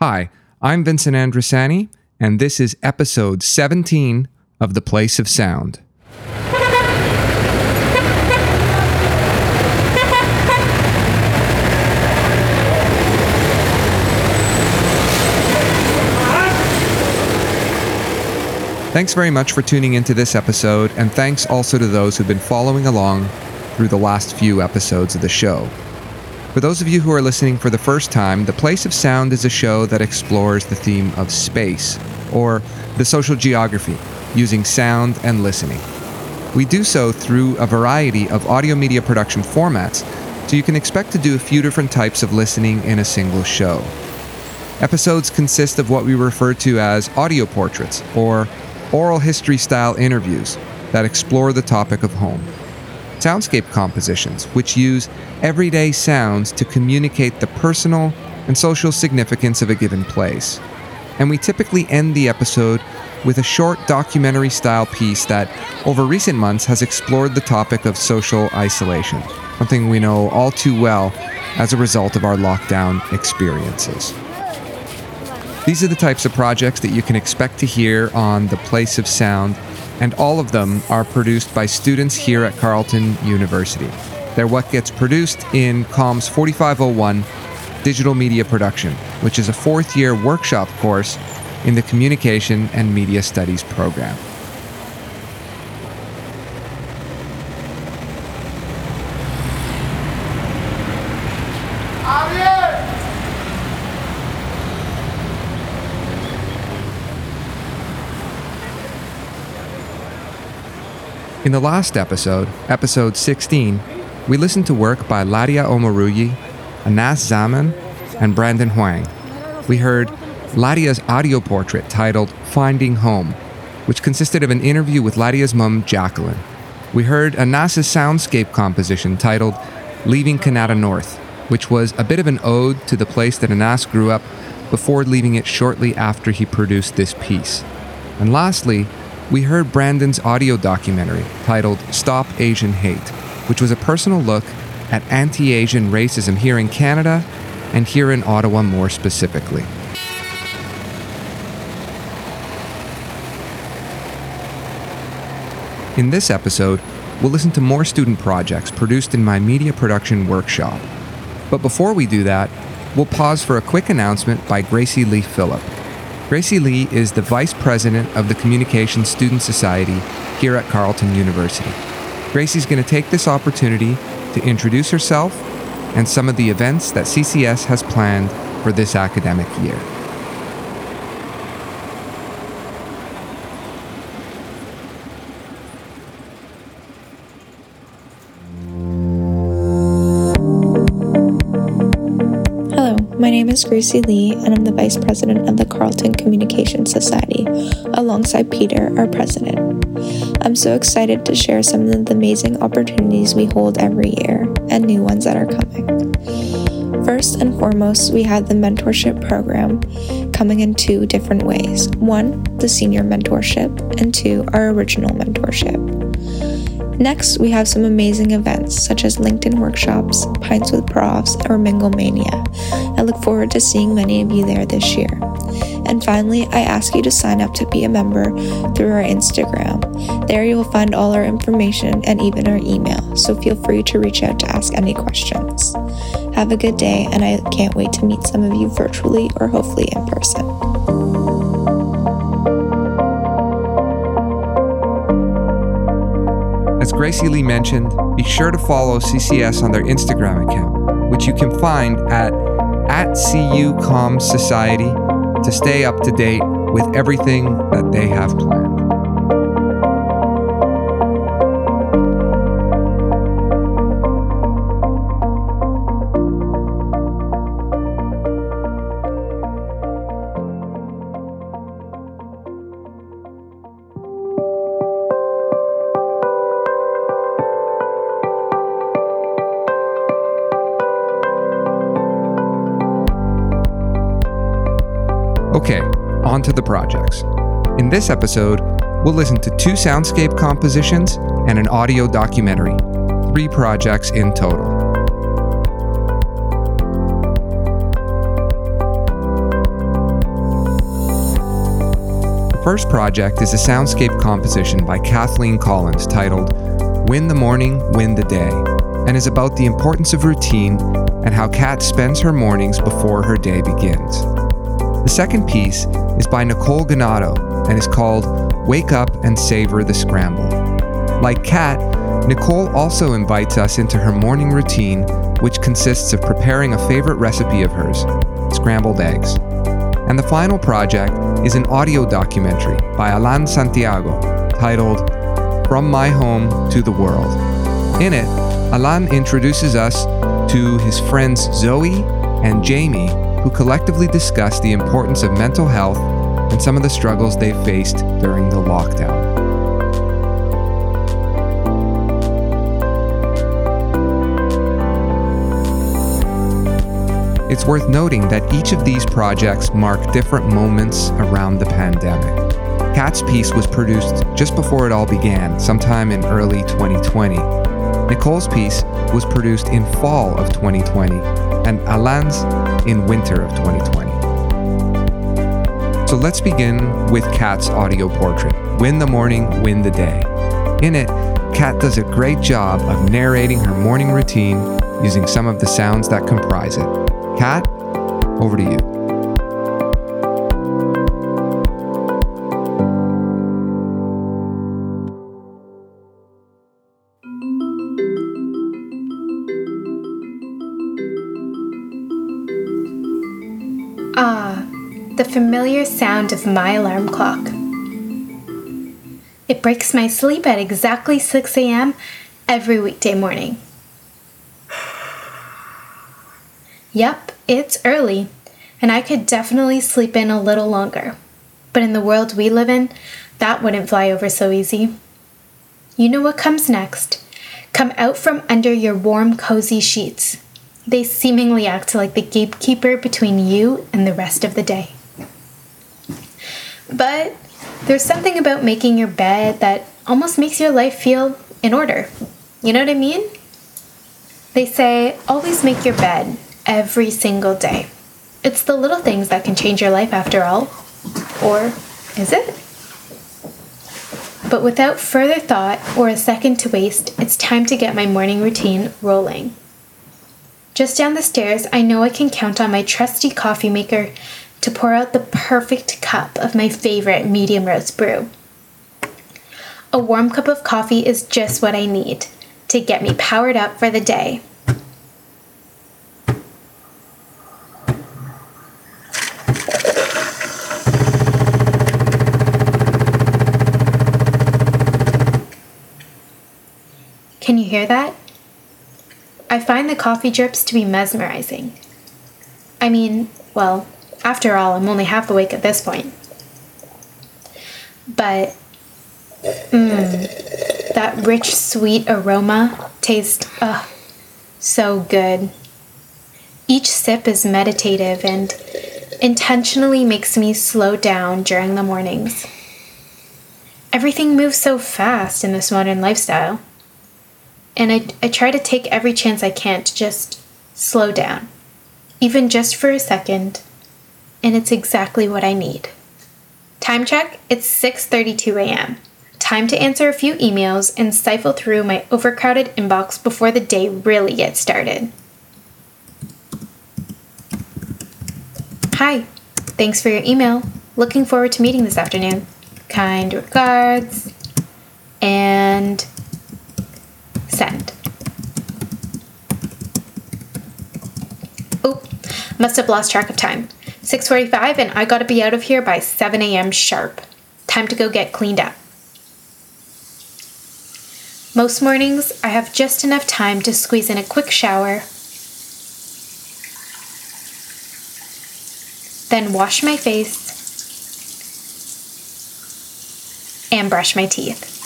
Hi, I'm Vincent Andrasani, and this is episode 17 of The Place of Sound. Thanks very much for tuning into this episode, and thanks also to those who've been following along through the last few episodes of the show. For those of you who are listening for the first time, The Place of Sound is a show that explores the theme of space, or the social geography, using sound and listening. We do so through a variety of audio media production formats, so you can expect to do a few different types of listening in a single show. Episodes consist of what we refer to as audio portraits, or oral history-style interviews that explore the topic of home. Soundscape compositions, which use everyday sounds to communicate the personal and social significance of a given place. And we typically end the episode with a short documentary-style piece that, over recent months, has explored the topic of social isolation, something we know all too well as a result of our lockdown experiences. These are the types of projects that you can expect to hear on The Place of Sound, and all of them are produced by students here at Carleton University. They're what gets produced in COMS 4501 Digital Media Production, which is a fourth-year workshop course in the Communication and Media Studies program. In the last episode, episode 16, we listened to work by Ladia Omaruyi, Anas Zaman, and Brandon Huang. We heard Ladia's audio portrait titled Finding Home, which consisted of an interview with Ladia's mum, Jacqueline. We heard Anas's soundscape composition titled Leaving Kanata North, which was a bit of an ode to the place that Anas grew up before leaving it shortly after he produced this piece. And lastly, we heard Brandon's audio documentary titled Stop Asian Hate, which was a personal look at anti-Asian racism here in Canada and here in Ottawa more specifically. In this episode, we'll listen to more student projects produced in my media production workshop. But before we do that, we'll pause for a quick announcement by Gracie Lee Filip. Gracie Lee is the Vice President of the Communication Student Society here at Carleton University. Gracie's going to take this opportunity to introduce herself and some of the events that CCS has planned for this academic year. My name is Gracie Lee, and I'm the Vice President of the Carleton Communication Society, alongside Peter, our President. I'm so excited to share some of the amazing opportunities we hold every year, and new ones that are coming. First and foremost, we have the mentorship program coming in two different ways. One, the senior mentorship, and two, our original mentorship. Next, we have some amazing events such as LinkedIn workshops, Pints with Profs, or Mingle Mania. I look forward to seeing many of you there this year. And finally, I ask you to sign up to be a member through our Instagram. There you will find all our information and even our email, so feel free to reach out to ask any questions. Have a good day, and I can't wait to meet some of you virtually or hopefully in person. As Gracie Lee mentioned, be sure to follow CCS on their Instagram account, which you can find at CUCOM Society to stay up to date with everything that they have planned. Okay, on to the projects. In this episode, we'll listen to two soundscape compositions and an audio documentary, three projects in total. first project is a soundscape composition by Kathleen Collins titled Win the Morning, Win the Day, and is about the importance of routine and how Kat spends her mornings before her day begins. The second piece is by Nicole Gonato and is called Wake Up and Savor the Scramble. Like Kat, Nicole also invites us into her morning routine, which consists of preparing a favorite recipe of hers, scrambled eggs. And the final project is an audio documentary by Alan Santiago titled From My Home to the World. In it, Alan introduces us to his friends Zoe and Jamie, who collectively discuss the importance of mental health and some of the struggles they faced during the lockdown. It's worth noting that each of these projects mark different moments around the pandemic. Kat's piece was produced just before it all began, sometime in early 2020. Nicole's piece was produced in fall of 2020, and Alan's in winter of 2020. So let's begin with Kat's audio portrait, Win the Morning, Win the Day. In it, Kat does a great job of narrating her morning routine using some of the sounds that comprise it. Kat, over to you. Ah, the familiar sound of my alarm clock. It breaks my sleep at exactly 6 a.m. every weekday morning. Yep, it's early, and I could definitely sleep in a little longer. But in the world we live in, that wouldn't fly over so easy. You know what comes next. Come out from under your warm, cozy sheets. They seemingly act like the gatekeeper between you and the rest of the day. But there's something about making your bed that almost makes your life feel in order. You know what I mean? They say, always make your bed. Every single day. It's the little things that can change your life after all. Or is it? But without further thought or a second to waste, it's time to get my morning routine rolling. Just down the stairs, I know I can count on my trusty coffee maker to pour out the perfect cup of my favorite medium roast brew. A warm cup of coffee is just what I need to get me powered up for the day. Can you hear that? I find the coffee drips to be mesmerizing. I mean, well, after all, I'm only half awake at this point. But, that rich, sweet aroma tastes, so good. Each sip is meditative and intentionally makes me slow down during the mornings. Everything moves so fast in this modern lifestyle. And I try to take every chance I can to just slow down, even just for a second, and it's exactly what I need. Time check, it's 6:32 a.m. Time to answer a few emails and siphon through my overcrowded inbox before the day really gets started. Hi, thanks for your email. Looking forward to meeting this afternoon. Kind regards, and send. Oh, must have lost track of time. 6:45 and I gotta be out of here by 7 a.m. sharp. Time to go get cleaned up. Most mornings, I have just enough time to squeeze in a quick shower, then wash my face, and brush my teeth.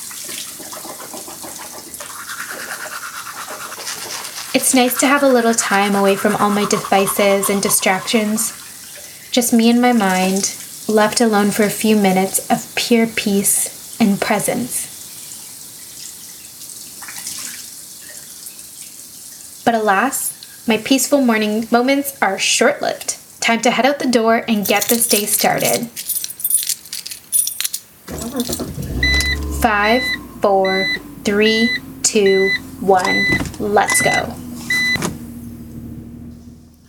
It's nice to have a little time away from all my devices and distractions. Just me and my mind, left alone for a few minutes of pure peace and presence. But alas, my peaceful morning moments are short-lived. Time to head out the door and get this day started. 5, 4, 3, 2, 1. Let's go.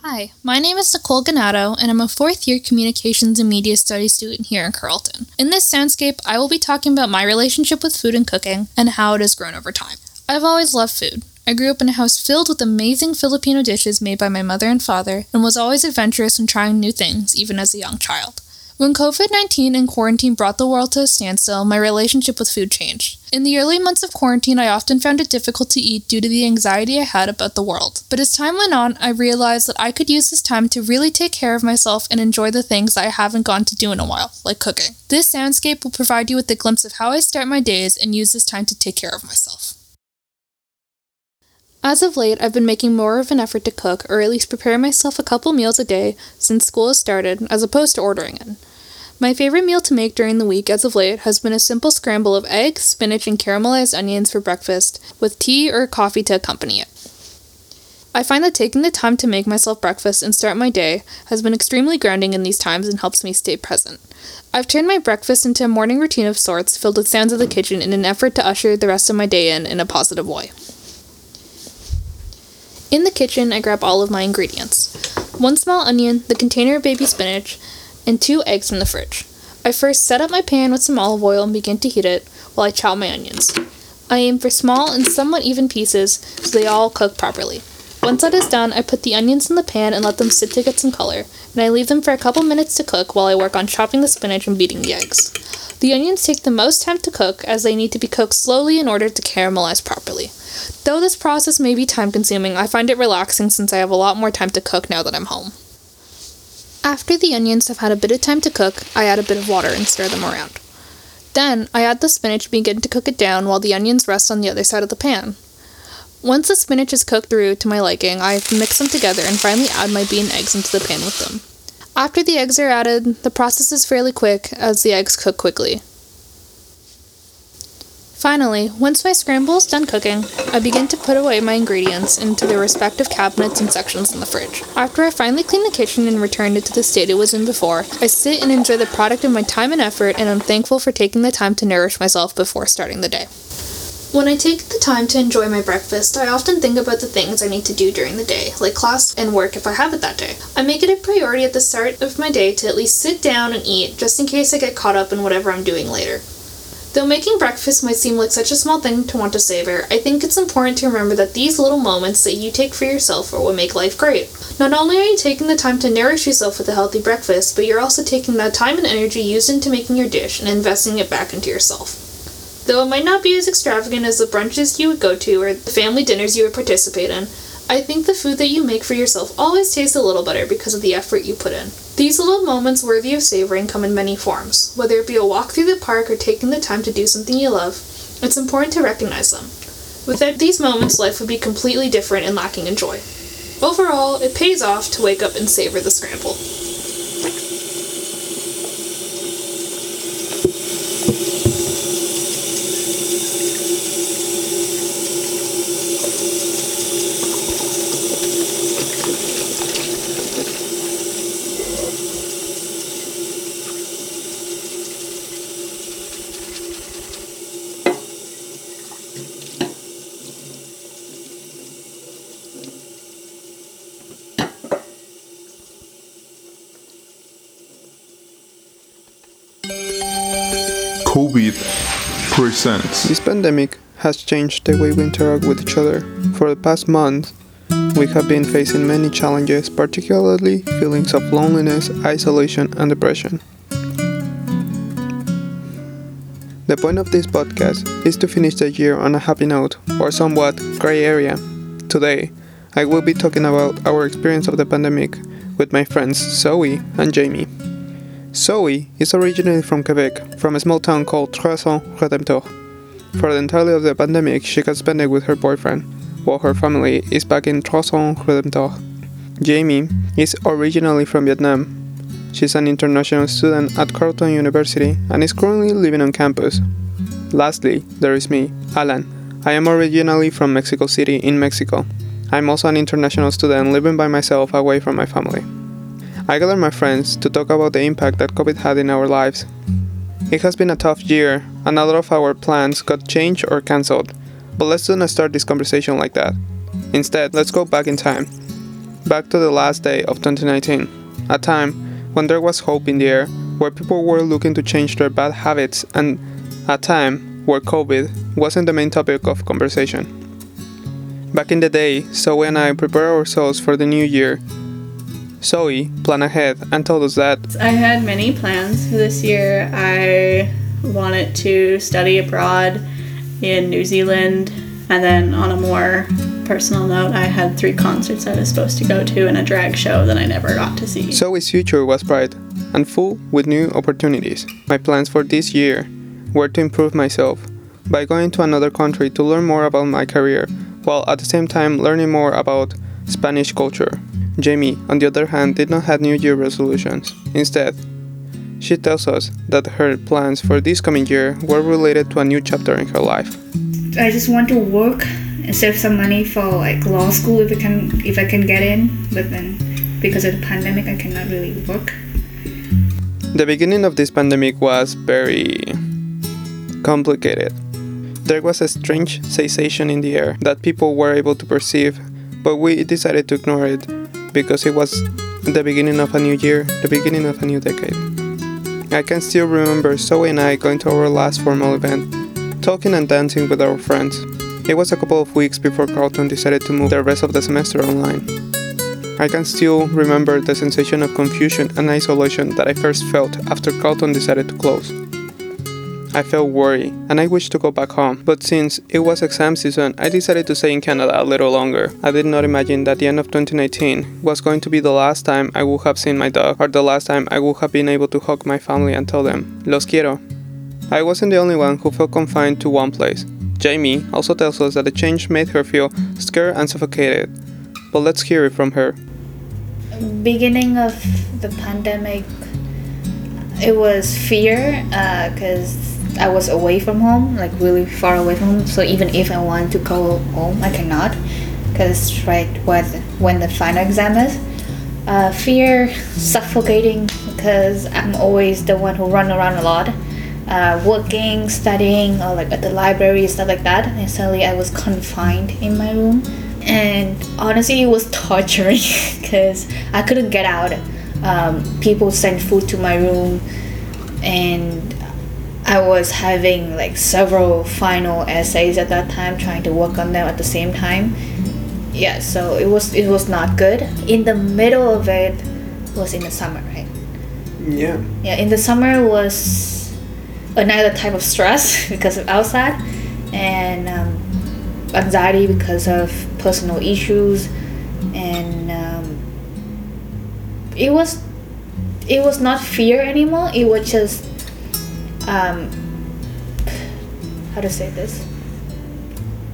Hi, my name is Nicole Gonato, and I'm a fourth-year Communications and Media Studies student here in Carleton. In this soundscape, I will be talking about my relationship with food and cooking and how it has grown over time. I've always loved food. I grew up in a house filled with amazing Filipino dishes made by my mother and father, and was always adventurous in trying new things, even as a young child. When COVID-19 and quarantine brought the world to a standstill, my relationship with food changed. In the early months of quarantine, I often found it difficult to eat due to the anxiety I had about the world. But as time went on, I realized that I could use this time to really take care of myself and enjoy the things that I haven't gone to do in a while, like cooking. This soundscape will provide you with a glimpse of how I start my days and use this time to take care of myself. As of late, I've been making more of an effort to cook, or at least prepare myself a couple meals a day since school has started, as opposed to ordering in. My favorite meal to make during the week as of late has been a simple scramble of eggs, spinach, and caramelized onions for breakfast, with tea or coffee to accompany it. I find that taking the time to make myself breakfast and start my day has been extremely grounding in these times and helps me stay present. I've turned my breakfast into a morning routine of sorts, filled with sounds of the kitchen in an effort to usher the rest of my day in a positive way. In the kitchen, I grab all of my ingredients. 1 small onion, the container of baby spinach, and 2 eggs from the fridge. I first set up my pan with some olive oil and begin to heat it while I chop my onions. I aim for small and somewhat even pieces so they all cook properly. Once that is done, I put the onions in the pan and let them sit to get some color, and I leave them for a couple minutes to cook while I work on chopping the spinach and beating the eggs. The onions take the most time to cook, as they need to be cooked slowly in order to caramelize properly. Though this process may be time-consuming, I find it relaxing since I have a lot more time to cook now that I'm home. After the onions have had a bit of time to cook, I add a bit of water and stir them around. Then, I add the spinach and begin to cook it down while the onions rest on the other side of the pan. Once the spinach is cooked through to my liking, I mix them together and finally add my beaten eggs into the pan with them. After the eggs are added, the process is fairly quick as the eggs cook quickly. Finally, once my scramble is done cooking, I begin to put away my ingredients into their respective cabinets and sections in the fridge. After I finally clean the kitchen and returned it to the state it was in before, I sit and enjoy the product of my time and effort, and I'm thankful for taking the time to nourish myself before starting the day. When I take the time to enjoy my breakfast, I often think about the things I need to do during the day, like class and work if I have it that day. I make it a priority at the start of my day to at least sit down and eat, just in case I get caught up in whatever I'm doing later. Though making breakfast might seem like such a small thing to want to savor, I think it's important to remember that these little moments that you take for yourself are what make life great. Not only are you taking the time to nourish yourself with a healthy breakfast, but you're also taking that time and energy used into making your dish and investing it back into yourself. Though it might not be as extravagant as the brunches you would go to or the family dinners you would participate in, I think the food that you make for yourself always tastes a little better because of the effort you put in. These little moments worthy of savoring come in many forms. Whether it be a walk through the park or taking the time to do something you love, it's important to recognize them. Without these moments, life would be completely different and lacking in joy. Overall, it pays off to wake up and savor the scramble. COVID presents. This pandemic has changed the way we interact with each other. For the past month, we have been facing many challenges, particularly feelings of loneliness, isolation, and depression. The point of this podcast is to finish the year on a happy note, or somewhat gray area. Today, I will be talking about our experience of the pandemic with my friends Zoe and Jamie. Zoe is originally from Quebec, from a small town called Trois-en-Redemptor. For the entirety of the pandemic, she has spent it with her boyfriend, while her family is back in Trois-en-Redemptor. Jamie is originally from Vietnam. She's an international student at Carleton University and is currently living on campus. Lastly, there is me, Alan. I am originally from Mexico City in Mexico. I'm also an international student living by myself away from my family. I gathered my friends to talk about the impact that COVID had in our lives. It has been a tough year, and a lot of our plans got changed or cancelled, but let's not start this conversation like that. Instead, let's go back in time. Back to the last day of 2019, a time when there was hope in the air, where people were looking to change their bad habits, and a time where COVID wasn't the main topic of conversation. Back in the day, Zoe and I prepared ourselves for the new year. Zoe planned ahead and told us that I had many plans for this year. I wanted to study abroad in New Zealand, and then on a more personal note, I had 3 concerts I was supposed to go to and a drag show that I never got to see. Zoe's future was bright and full with new opportunities. My plans for this year were to improve myself by going to another country to learn more about my career, while at the same time learning more about Spanish culture. Jamie, on the other hand, did not have New Year resolutions. Instead, she tells us that her plans for this coming year were related to a new chapter in her life. I just want to work and save some money for like law school if I can get in, but then because of the pandemic I cannot really work. The beginning of this pandemic was very complicated. There was a strange sensation in the air that people were able to perceive, but we decided to ignore it because it was the beginning of a new year, the beginning of a new decade. I can still remember Zoe and I going to our last formal event, talking and dancing with our friends. It was a couple of weeks before Carleton decided to move the rest of the semester online. I can still remember the sensation of confusion and isolation that I first felt after Carleton decided to close. I felt worried and I wished to go back home, but since it was exam season, I decided to stay in Canada a little longer. I did not imagine that the end of 2019 was going to be the last time I would have seen my dog, or the last time I would have been able to hug my family and tell them, "Los quiero." I wasn't the only one who felt confined to one place. Jamie also tells us that the change made her feel scared and suffocated, but let's hear it from her. Beginning of the pandemic, it was fear because I was away from home, like really far away from home, so even if I want to go home, I cannot, because when the final exam is. Fear, suffocating, because I'm always the one who run around a lot. Working, studying, or like at the library, stuff like that, and suddenly I was confined in my room, and honestly it was torturing because I couldn't get out. People sent food to my room, and I was having like several final essays at that time, trying to work on them at the same time. Yeah, so it was not good. In the middle of it was in the summer, right? Yeah, in the summer was another type of stress because of outside, and anxiety because of personal issues, and it was not fear anymore. It was just how to say this?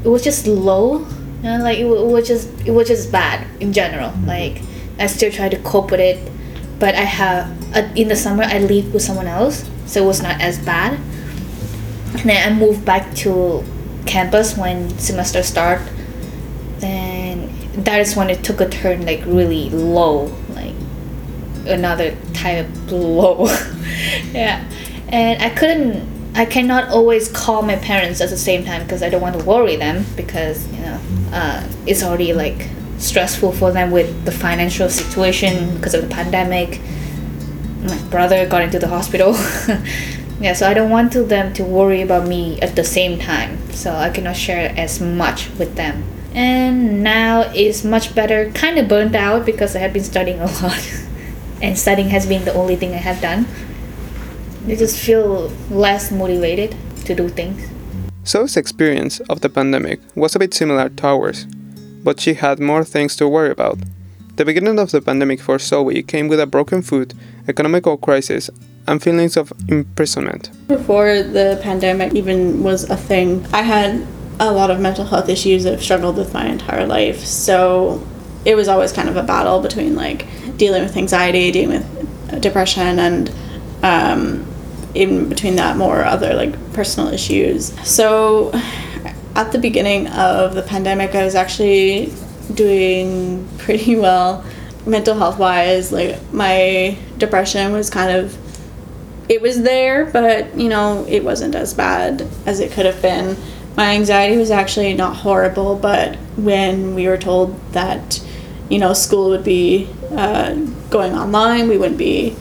It was just low, you know, like it was just bad in general. Like I still try to cope with it, but I have in the summer I live with someone else. So it was not as bad. And then I moved back to campus when semester start. Then that is when it took a turn, like really low, like another type of low. Yeah, and I cannot always call my parents at the same time because I don't want to worry them, because you know it's already like stressful for them with the financial situation because of the pandemic. My brother got into the hospital. Yeah, so I don't want them to worry about me at the same time, so I cannot share as much with them. And now it's much better, kind of burnt out because I have been studying a lot and studying has been the only thing I have done. I just feel less motivated to do things. Zoe's experience of the pandemic was a bit similar to ours, but she had more things to worry about. The beginning of the pandemic for Zoe came with a broken foot, economical crisis, and feelings of imprisonment. Before the pandemic even was a thing, I had a lot of mental health issues that I've struggled with my entire life. So it was always kind of a battle between like dealing with anxiety, dealing with depression, and in between that more other like personal issues. So at the beginning of the pandemic, I was actually doing pretty well mental health wise. Like my depression was kind of it was there, but, you know, it wasn't as bad as it could have been. My anxiety was actually not horrible, but when we were told that, you know, school would be going online, we wouldn't be,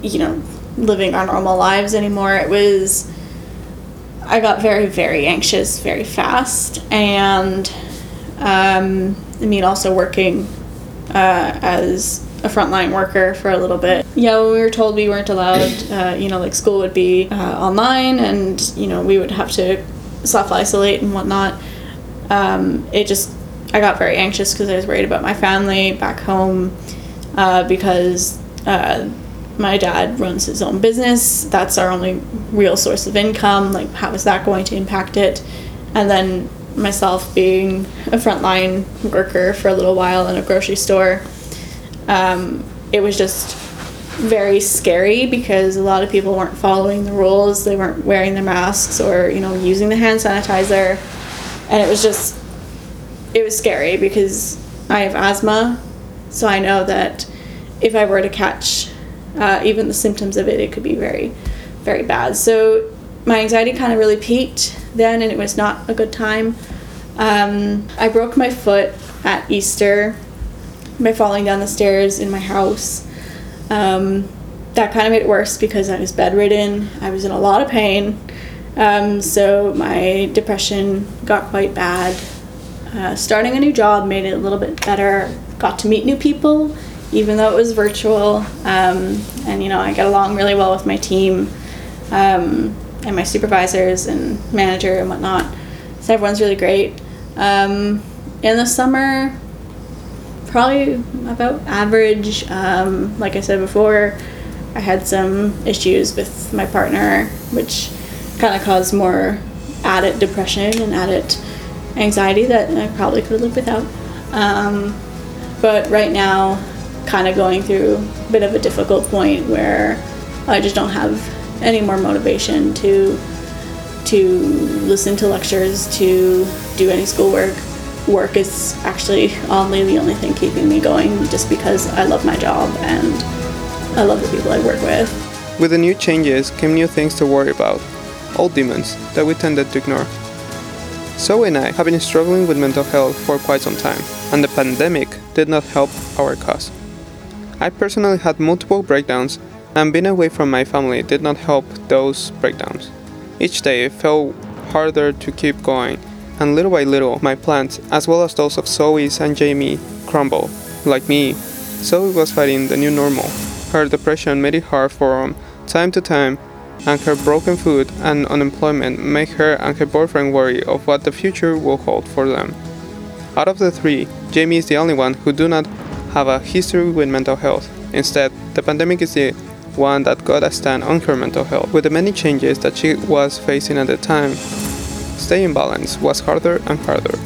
you know, living our normal lives anymore, it was, I got very, very anxious very fast. And I mean, also working as a frontline worker for a little bit. Yeah, when we were told we weren't allowed, you know, like school would be online and, you know, we would have to self-isolate and whatnot, it just, I got very anxious because I was worried about my family back home because my dad runs his own business. That's our only real source of income. Like, how is that going to impact it? And then myself being a frontline worker for a little while in a grocery store, it was just very scary because a lot of people weren't following the rules. They weren't wearing their masks or, you know, using the hand sanitizer. And it was just, it was scary because I have asthma. So I know that if I were to catch even the symptoms of it, it could be very, very bad. So my anxiety kind of really peaked then, and it was not a good time. I broke my foot at Easter by falling down the stairs in my house. That kind of made it worse because I was bedridden. I was in a lot of pain. So my depression got quite bad. Starting a new job made it a little bit better. Got to meet new people, even though it was virtual. And, you know, I got along really well with my team and my supervisors and manager and whatnot. So everyone's really great. In the summer, probably about average. Like I said before, I had some issues with my partner, which kind of caused more added depression and added anxiety that I probably could have lived without. But right now, kind of going through a bit of a difficult point where I just don't have any more motivation to listen to lectures, to do any schoolwork. Work is actually oddly the only thing keeping me going, just because I love my job and I love the people I work with. With the new changes came new things to worry about, old demons that we tended to ignore. Zoe and I have been struggling with mental health for quite some time, and the pandemic did not help our cause. I personally had multiple breakdowns, and being away from my family did not help those breakdowns. Each day it felt harder to keep going, and little by little, my plans, as well as those of Zoe's and Jamie, crumble. Like me, Zoe was fighting the new normal. Her depression made it hard from time to time, and her broken food and unemployment made her and her boyfriend worry of what the future will hold for them. Out of the three, Jamie is the only one who do not have a history with mental health. Instead, the pandemic is the one that got a stand on her mental health. With the many changes that she was facing at the time, staying balanced was harder and harder.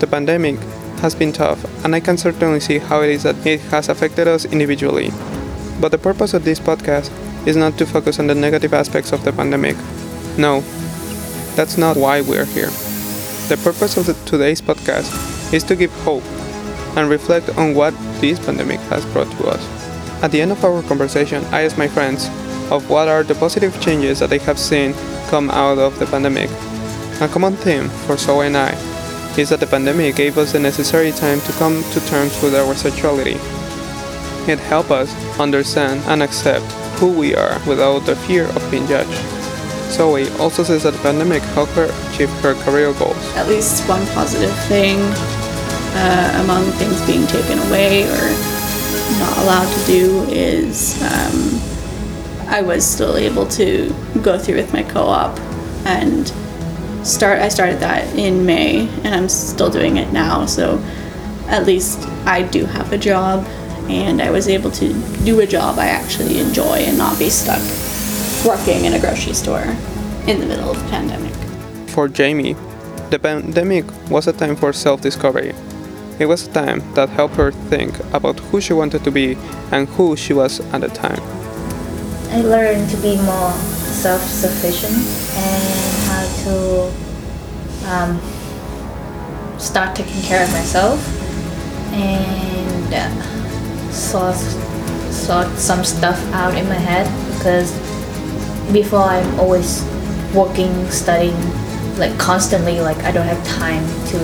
The pandemic has been tough, and I can certainly see how it is that it has affected us individually. But the purpose of this podcast is not to focus on the negative aspects of the pandemic. No, that's not why we're here. The purpose of today's podcast is to give hope and reflect on what this pandemic has brought to us. At the end of our conversation, I asked my friends of what are the positive changes that they have seen come out of the pandemic. A common theme for Zoe and I is that the pandemic gave us the necessary time to come to terms with our sexuality. It helped us understand and accept who we are without the fear of being judged. Zoe also says that the pandemic helped her achieve her career goals. At least one positive thing among things being taken away or not allowed to do is I was still able to go through with my co-op and I started that in May, and I'm still doing it now, so at least I do have a job, and I was able to do a job I actually enjoy and not be stuck working in a grocery store in the middle of the pandemic. For Jamie, the pandemic was a time for self-discovery. It was a time that helped her think about who she wanted to be and who she was at the time. I learned to be more self-sufficient and how to start taking care of myself and sort some stuff out in my head, because before I'm always working, studying, like constantly, like I don't have time to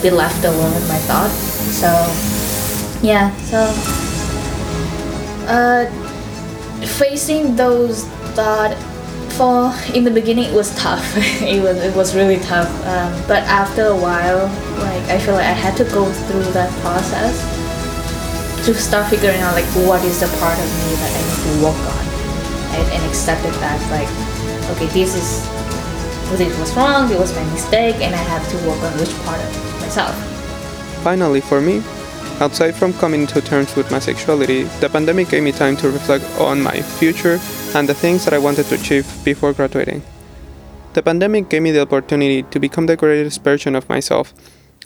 be left alone with my thoughts. So yeah, so facing those thoughts for in the beginning it was tough. it was really tough, but after a while, like I feel like I had to go through that process to start figuring out like what is the part of me that I need to work on, and accepted that like, okay, this was wrong, it was my mistake, and I have to work on which part of myself. Finally, for me, outside from coming to terms with my sexuality, the pandemic gave me time to reflect on my future and the things that I wanted to achieve before graduating. The pandemic gave me the opportunity to become the greatest version of myself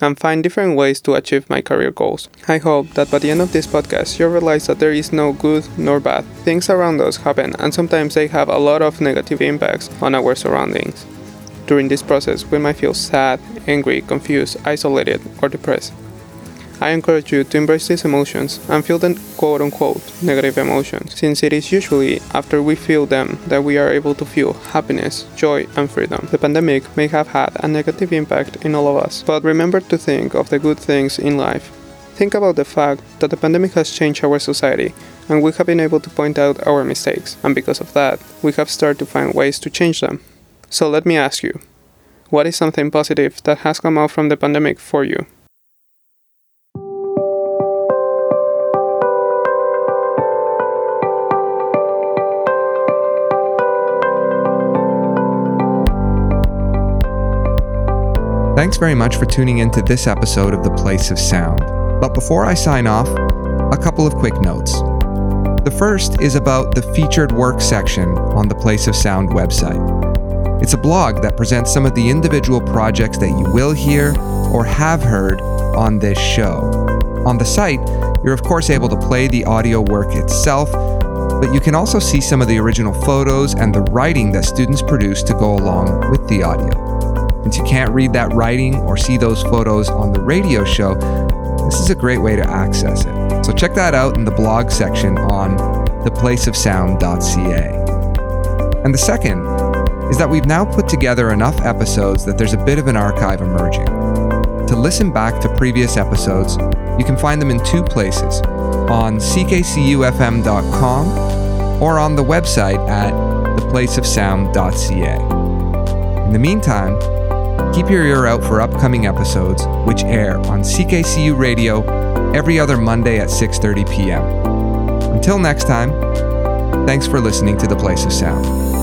and find different ways to achieve my career goals. I hope that by the end of this podcast, you'll realize that there is no good nor bad. Things around us happen, and sometimes they have a lot of negative impacts on our surroundings. During this process, we might feel sad, angry, confused, isolated, or depressed. I encourage you to embrace these emotions and feel the quote-unquote negative emotions, since it is usually after we feel them that we are able to feel happiness, joy, and freedom. The pandemic may have had a negative impact in all of us, but remember to think of the good things in life. Think about the fact that the pandemic has changed our society, and we have been able to point out our mistakes, and because of that, we have started to find ways to change them. So let me ask you, what is something positive that has come out from the pandemic for you? Thanks very much for tuning into this episode of The Place of Sound. But before I sign off, a couple of quick notes. The first is about the featured work section on the Place of Sound website. It's a blog that presents some of the individual projects that you will hear or have heard on this show. On the site, you're of course able to play the audio work itself, but you can also see some of the original photos and the writing that students produce to go along with the audio. Since you can't read that writing or see those photos on the radio show, this is a great way to access it. So check that out in the blog section on theplaceofsound.ca. And the second is that we've now put together enough episodes that there's a bit of an archive emerging. To listen back to previous episodes, you can find them in two places, on ckcufm.com or on the website at theplaceofsound.ca. In the meantime, keep your ear out for upcoming episodes, which air on CKCU Radio every other Monday at 6:30 p.m. Until next time, thanks for listening to The Place of Sound.